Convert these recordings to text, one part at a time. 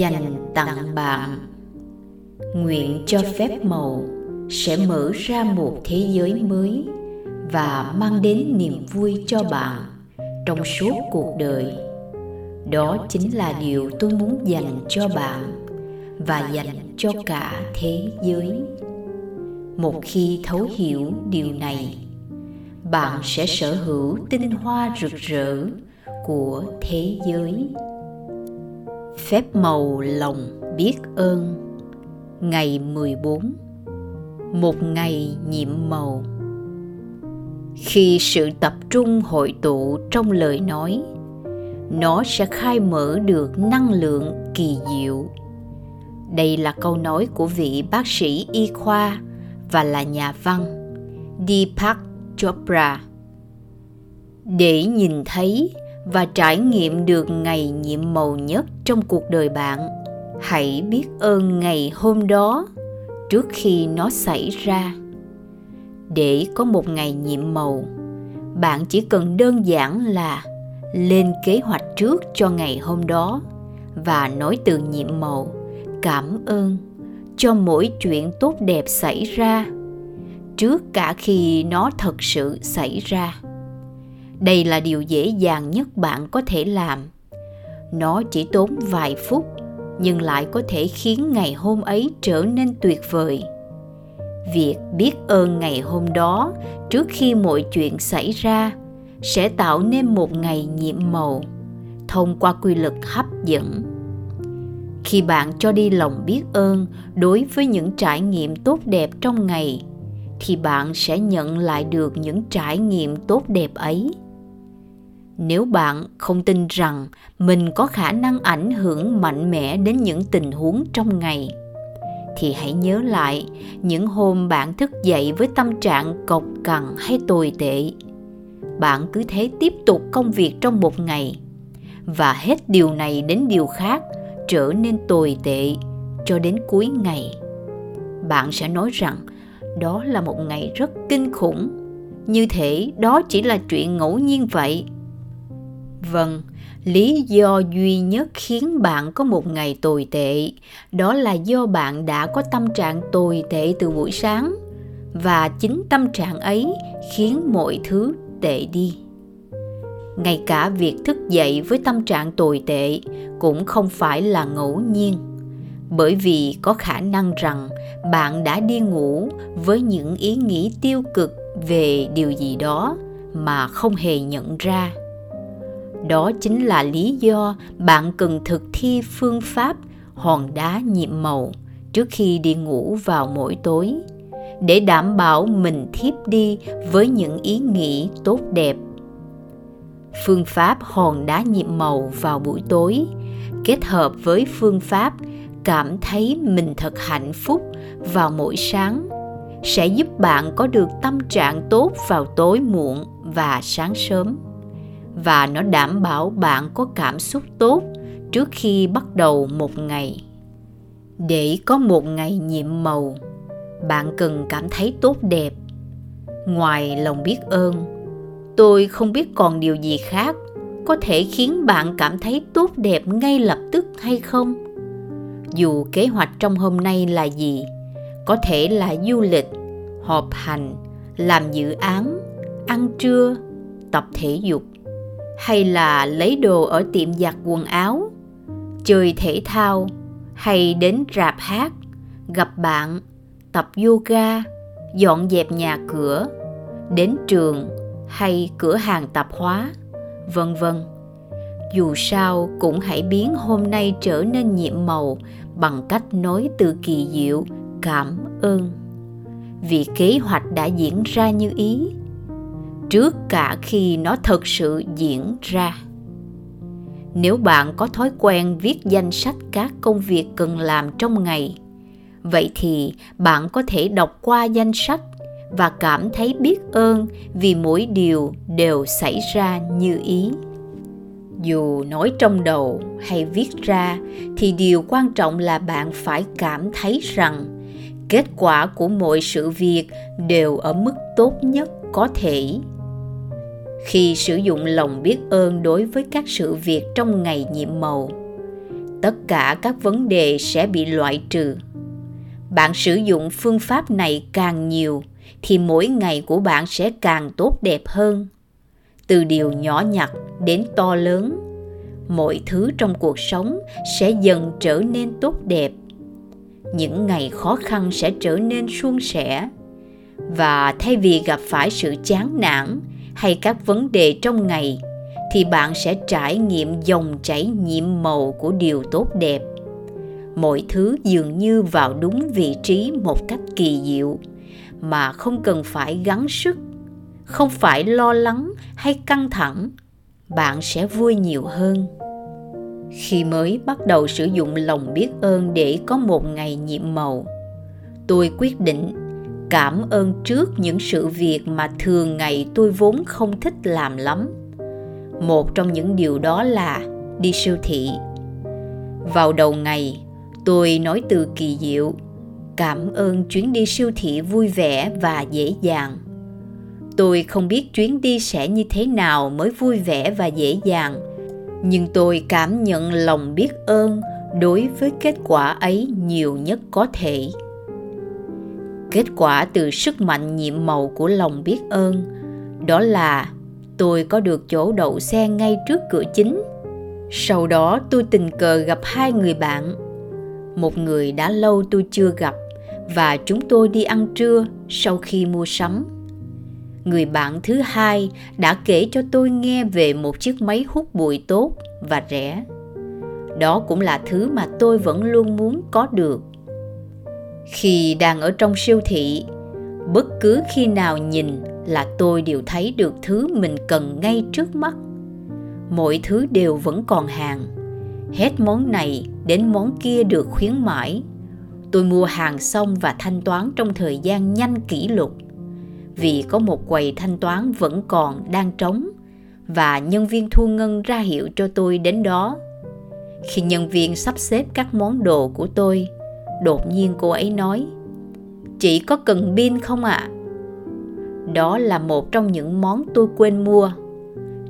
dành tặng bạn. Nguyện cho phép màu sẽ mở ra một thế giới mới và mang đến niềm vui cho bạn trong suốt cuộc đời. Đó chính là điều tôi muốn dành cho bạn và dành cho cả thế giới. Một khi thấu hiểu điều này, bạn sẽ sở hữu tinh hoa rực rỡ của thế giới. Phép màu lòng biết ơn. Ngày 14. Một ngày nhiệm màu. Khi sự tập trung hội tụ trong lời nói, nó sẽ khai mở được năng lượng kỳ diệu. Đây là câu nói của vị bác sĩ y khoa và là nhà văn Deepak Chopra. Để nhìn thấy và trải nghiệm được ngày nhiệm màu nhất trong cuộc đời bạn, hãy biết ơn ngày hôm đó trước khi nó xảy ra. Để có một ngày nhiệm màu, bạn chỉ cần đơn giản là lên kế hoạch trước cho ngày hôm đó và nói từ nhiệm màu cảm ơn cho mỗi chuyện tốt đẹp xảy ra trước cả khi nó thật sự xảy ra. Đây là điều dễ dàng nhất bạn có thể làm. Nó chỉ tốn vài phút nhưng lại có thể khiến ngày hôm ấy trở nên tuyệt vời. Việc biết ơn ngày hôm đó trước khi mọi chuyện xảy ra sẽ tạo nên một ngày nhiệm màu thông qua quy luật hấp dẫn. Khi bạn cho đi lòng biết ơn đối với những trải nghiệm tốt đẹp trong ngày, thì bạn sẽ nhận lại được những trải nghiệm tốt đẹp ấy. Nếu bạn không tin rằng mình có khả năng ảnh hưởng mạnh mẽ đến những tình huống trong ngày, thì hãy nhớ lại những hôm bạn thức dậy với tâm trạng cộc cằn hay tồi tệ. Bạn cứ thế tiếp tục công việc trong một ngày, và hết điều này đến điều khác trở nên tồi tệ cho đến cuối ngày. Bạn sẽ nói rằng đó là một ngày rất kinh khủng, như thể đó chỉ là chuyện ngẫu nhiên vậy. Vâng, lý do duy nhất khiến bạn có một ngày tồi tệ, đó là do bạn đã có tâm trạng tồi tệ từ buổi sáng, và chính tâm trạng ấy khiến mọi thứ tệ đi. Ngay cả việc thức dậy với tâm trạng tồi tệ cũng không phải là ngẫu nhiên, bởi vì có khả năng rằng bạn đã đi ngủ với những ý nghĩ tiêu cực về điều gì đó mà không hề nhận ra. Đó chính là lý do bạn cần thực thi phương pháp hòn đá nhiệm màu trước khi đi ngủ vào mỗi tối, để đảm bảo mình thiếp đi với những ý nghĩ tốt đẹp. Phương pháp hòn đá nhiệm màu vào buổi tối kết hợp với phương pháp cảm thấy mình thật hạnh phúc vào mỗi sáng sẽ giúp bạn có được tâm trạng tốt vào tối muộn và sáng sớm, và nó đảm bảo bạn có cảm xúc tốt trước khi bắt đầu một ngày. Để có một ngày nhiệm màu, bạn cần cảm thấy tốt đẹp. Ngoài lòng biết ơn, tôi không biết còn điều gì khác có thể khiến bạn cảm thấy tốt đẹp ngay lập tức hay không? Dù kế hoạch trong hôm nay là gì, có thể là du lịch, họp hành, làm dự án, ăn trưa, tập thể dục, hay là lấy đồ ở tiệm giặt quần áo, chơi thể thao, hay đến rạp hát, gặp bạn, tập yoga, dọn dẹp nhà cửa, đến trường hay cửa hàng tạp hóa, vân vân. Dù sao cũng hãy biến hôm nay trở nên nhiệm màu bằng cách nói từ kỳ diệu cảm ơn, vì kế hoạch đã diễn ra như ý trước cả khi nó thật sự diễn ra. Nếu bạn có thói quen viết danh sách các công việc cần làm trong ngày, vậy thì bạn có thể đọc qua danh sách và cảm thấy biết ơn vì mỗi điều đều xảy ra như ý. Dù nói trong đầu hay viết ra thì điều quan trọng là bạn phải cảm thấy rằng kết quả của mọi sự việc đều ở mức tốt nhất có thể. Khi sử dụng lòng biết ơn đối với các sự việc trong ngày nhiệm màu, tất cả các vấn đề sẽ bị loại trừ. Bạn sử dụng phương pháp này càng nhiều thì mỗi ngày của bạn sẽ càng tốt đẹp hơn. Từ điều nhỏ nhặt đến to lớn, mọi thứ trong cuộc sống sẽ dần trở nên tốt đẹp. Những ngày khó khăn sẽ trở nên suôn sẻ. Và thay vì gặp phải sự chán nản hay các vấn đề trong ngày, thì bạn sẽ trải nghiệm dòng chảy nhiệm màu của điều tốt đẹp. Mọi thứ dường như vào đúng vị trí một cách kỳ diệu, mà không cần phải gắng sức, không phải lo lắng hay căng thẳng. Bạn sẽ vui nhiều hơn. Khi mới bắt đầu sử dụng lòng biết ơn để có một ngày nhiệm màu, tôi quyết định cảm ơn trước những sự việc mà thường ngày tôi vốn không thích làm lắm. Một trong những điều đó là đi siêu thị. Vào đầu ngày, tôi nói từ kỳ diệu, cảm ơn chuyến đi siêu thị vui vẻ và dễ dàng. Tôi không biết chuyến đi sẽ như thế nào mới vui vẻ và dễ dàng, nhưng tôi cảm nhận lòng biết ơn đối với kết quả ấy nhiều nhất có thể. Kết quả từ sức mạnh nhiệm màu của lòng biết ơn, đó là tôi có được chỗ đậu xe ngay trước cửa chính. Sau đó tôi tình cờ gặp hai người bạn. Một người đã lâu tôi chưa gặp và chúng tôi đi ăn trưa sau khi mua sắm. Người bạn thứ hai đã kể cho tôi nghe về một chiếc máy hút bụi tốt và rẻ. Đó cũng là thứ mà tôi vẫn luôn muốn có được. Khi đang ở trong siêu thị, bất cứ khi nào nhìn là tôi đều thấy được thứ mình cần ngay trước mắt. Mọi thứ đều vẫn còn hàng. Hết món này đến món kia được khuyến mãi. Tôi mua hàng xong và thanh toán trong thời gian nhanh kỷ lục. Vì có một quầy thanh toán vẫn còn đang trống và nhân viên thu ngân ra hiệu cho tôi đến đó. Khi nhân viên sắp xếp các món đồ của tôi, đột nhiên cô ấy nói: "Chị có cần pin không ạ?" Đó là một trong những món tôi quên mua.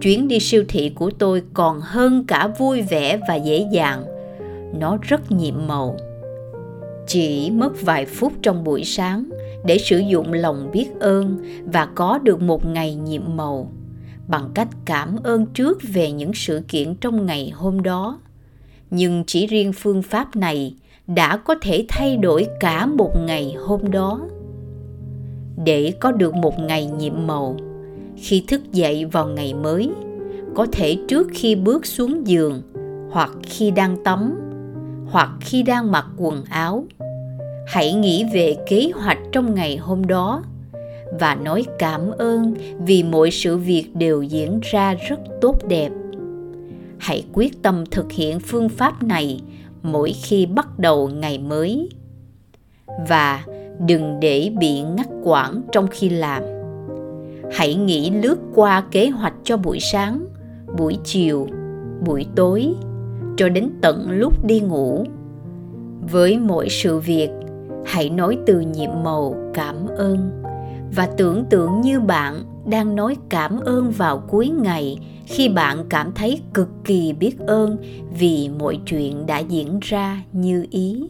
Chuyến đi siêu thị của tôi còn hơn cả vui vẻ và dễ dàng. Nó rất nhiệm màu. Chỉ mất vài phút trong buổi sáng để sử dụng lòng biết ơn và có được một ngày nhiệm màu bằng cách cảm ơn trước về những sự kiện trong ngày hôm đó. Nhưng chỉ riêng phương pháp này đã có thể thay đổi cả một ngày hôm đó. Để có được một ngày nhiệm màu, khi thức dậy vào ngày mới, có thể trước khi bước xuống giường, hoặc khi đang tắm, hoặc khi đang mặc quần áo, hãy nghĩ về kế hoạch trong ngày hôm đó và nói cảm ơn vì mọi sự việc đều diễn ra rất tốt đẹp. Hãy quyết tâm thực hiện phương pháp này mỗi khi bắt đầu ngày mới. Và đừng để bị ngắt quãng trong khi làm. Hãy nghĩ lướt qua kế hoạch cho buổi sáng, buổi chiều, buổi tối, cho đến tận lúc đi ngủ. Với mỗi sự việc, hãy nói từ nhiệm màu cảm ơn và tưởng tượng như bạn đang nói cảm ơn vào cuối ngày khi bạn cảm thấy cực kỳ biết ơn vì mọi chuyện đã diễn ra như ý.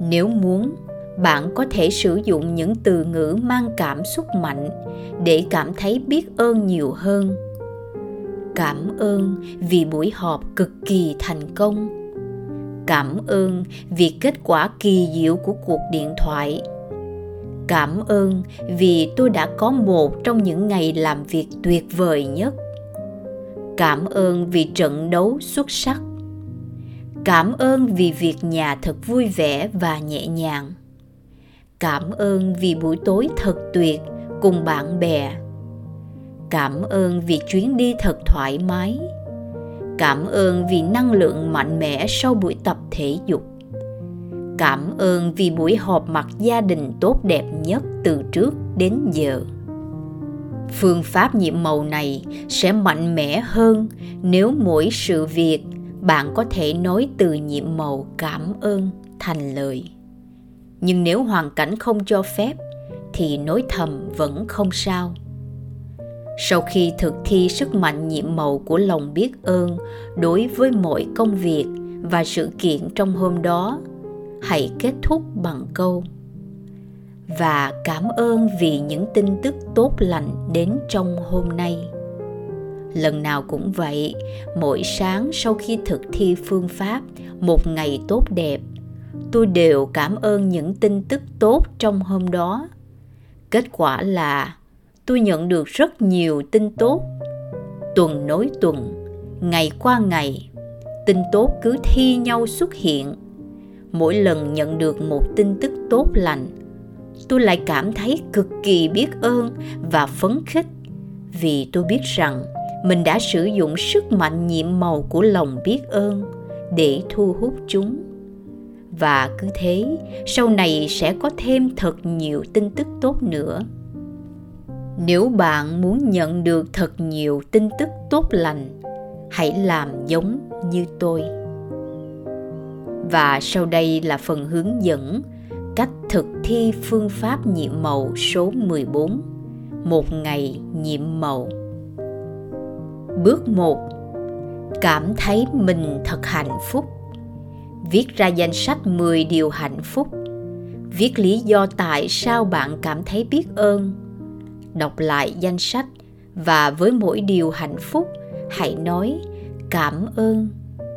Nếu muốn, bạn có thể sử dụng những từ ngữ mang cảm xúc mạnh để cảm thấy biết ơn nhiều hơn. Cảm ơn vì buổi họp cực kỳ thành công. Cảm ơn vì kết quả kỳ diệu của cuộc điện thoại. Cảm ơn vì tôi đã có một trong những ngày làm việc tuyệt vời nhất. Cảm ơn vì trận đấu xuất sắc. Cảm ơn vì việc nhà thật vui vẻ và nhẹ nhàng. Cảm ơn vì buổi tối thật tuyệt cùng bạn bè. Cảm ơn vì chuyến đi thật thoải mái. Cảm ơn vì năng lượng mạnh mẽ sau buổi tập thể dục. Cảm ơn vì buổi họp mặt gia đình tốt đẹp nhất từ trước đến giờ. Phương pháp nhiệm màu này sẽ mạnh mẽ hơn nếu mỗi sự việc bạn có thể nói từ nhiệm màu cảm ơn thành lời. Nhưng nếu hoàn cảnh không cho phép thì nói thầm vẫn không sao. Sau khi thực thi sức mạnh nhiệm màu của lòng biết ơn đối với mọi công việc và sự kiện trong hôm đó, hãy kết thúc bằng câu và cảm ơn vì những tin tức tốt lành đến trong hôm nay. Lần nào cũng vậy, mỗi sáng sau khi thực thi phương pháp một ngày tốt đẹp, tôi đều cảm ơn những tin tức tốt trong hôm đó. Kết quả là tôi nhận được rất nhiều tin tốt. Tuần nối tuần, ngày qua ngày, tin tốt cứ thi nhau xuất hiện. Mỗi lần nhận được một tin tức tốt lành, tôi lại cảm thấy cực kỳ biết ơn và phấn khích, vì tôi biết rằng mình đã sử dụng sức mạnh nhiệm màu của lòng biết ơn để thu hút chúng. Và cứ thế, sau này sẽ có thêm thật nhiều tin tức tốt nữa. Nếu bạn muốn nhận được thật nhiều tin tức tốt lành, hãy làm giống như tôi. Và sau đây là phần hướng dẫn cách thực thi phương pháp nhiệm màu số 14, một ngày nhiệm màu. Bước 1. Cảm thấy mình thật hạnh phúc. Viết ra danh sách 10 điều hạnh phúc. Viết lý do tại sao bạn cảm thấy biết ơn. Đọc lại danh sách và với mỗi điều hạnh phúc, hãy nói cảm ơn,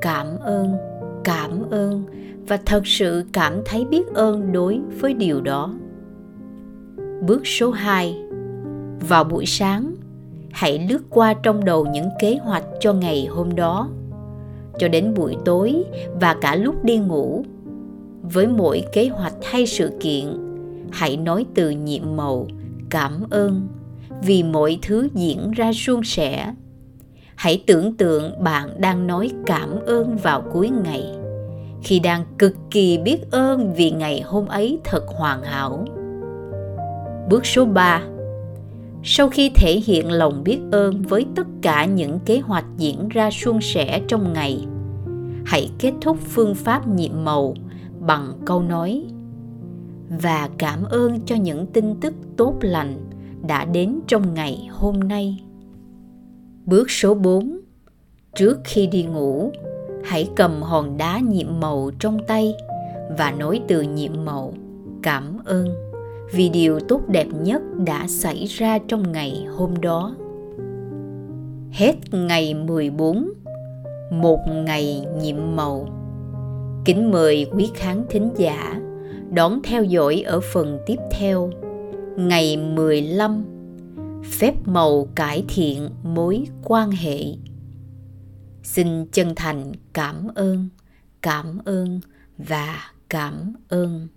cảm ơn, cảm ơn và thật sự cảm thấy biết ơn đối với điều đó. Bước số 2. Vào buổi sáng, hãy lướt qua trong đầu những kế hoạch cho ngày hôm đó, cho đến buổi tối và cả lúc đi ngủ. Với mỗi kế hoạch hay sự kiện, hãy nói từ nhiệm màu cảm ơn vì mọi thứ diễn ra suôn sẻ. Hãy tưởng tượng bạn đang nói cảm ơn vào cuối ngày, khi đang cực kỳ biết ơn vì ngày hôm ấy thật hoàn hảo. Bước số 3. Sau khi thể hiện lòng biết ơn với tất cả những kế hoạch diễn ra suôn sẻ trong ngày, hãy kết thúc phương pháp nhiệm màu bằng câu nói và cảm ơn cho những tin tức tốt lành đã đến trong ngày hôm nay. Bước số 4. Trước khi đi ngủ, hãy cầm hòn đá nhiệm màu trong tay và nói từ nhiệm màu cảm ơn vì điều tốt đẹp nhất đã xảy ra trong ngày hôm đó. Hết ngày 14, một ngày nhiệm màu. Kính mời quý khán thính giả đón theo dõi ở phần tiếp theo, ngày 15, phép màu cải thiện mối quan hệ. Xin chân thành cảm ơn và cảm ơn.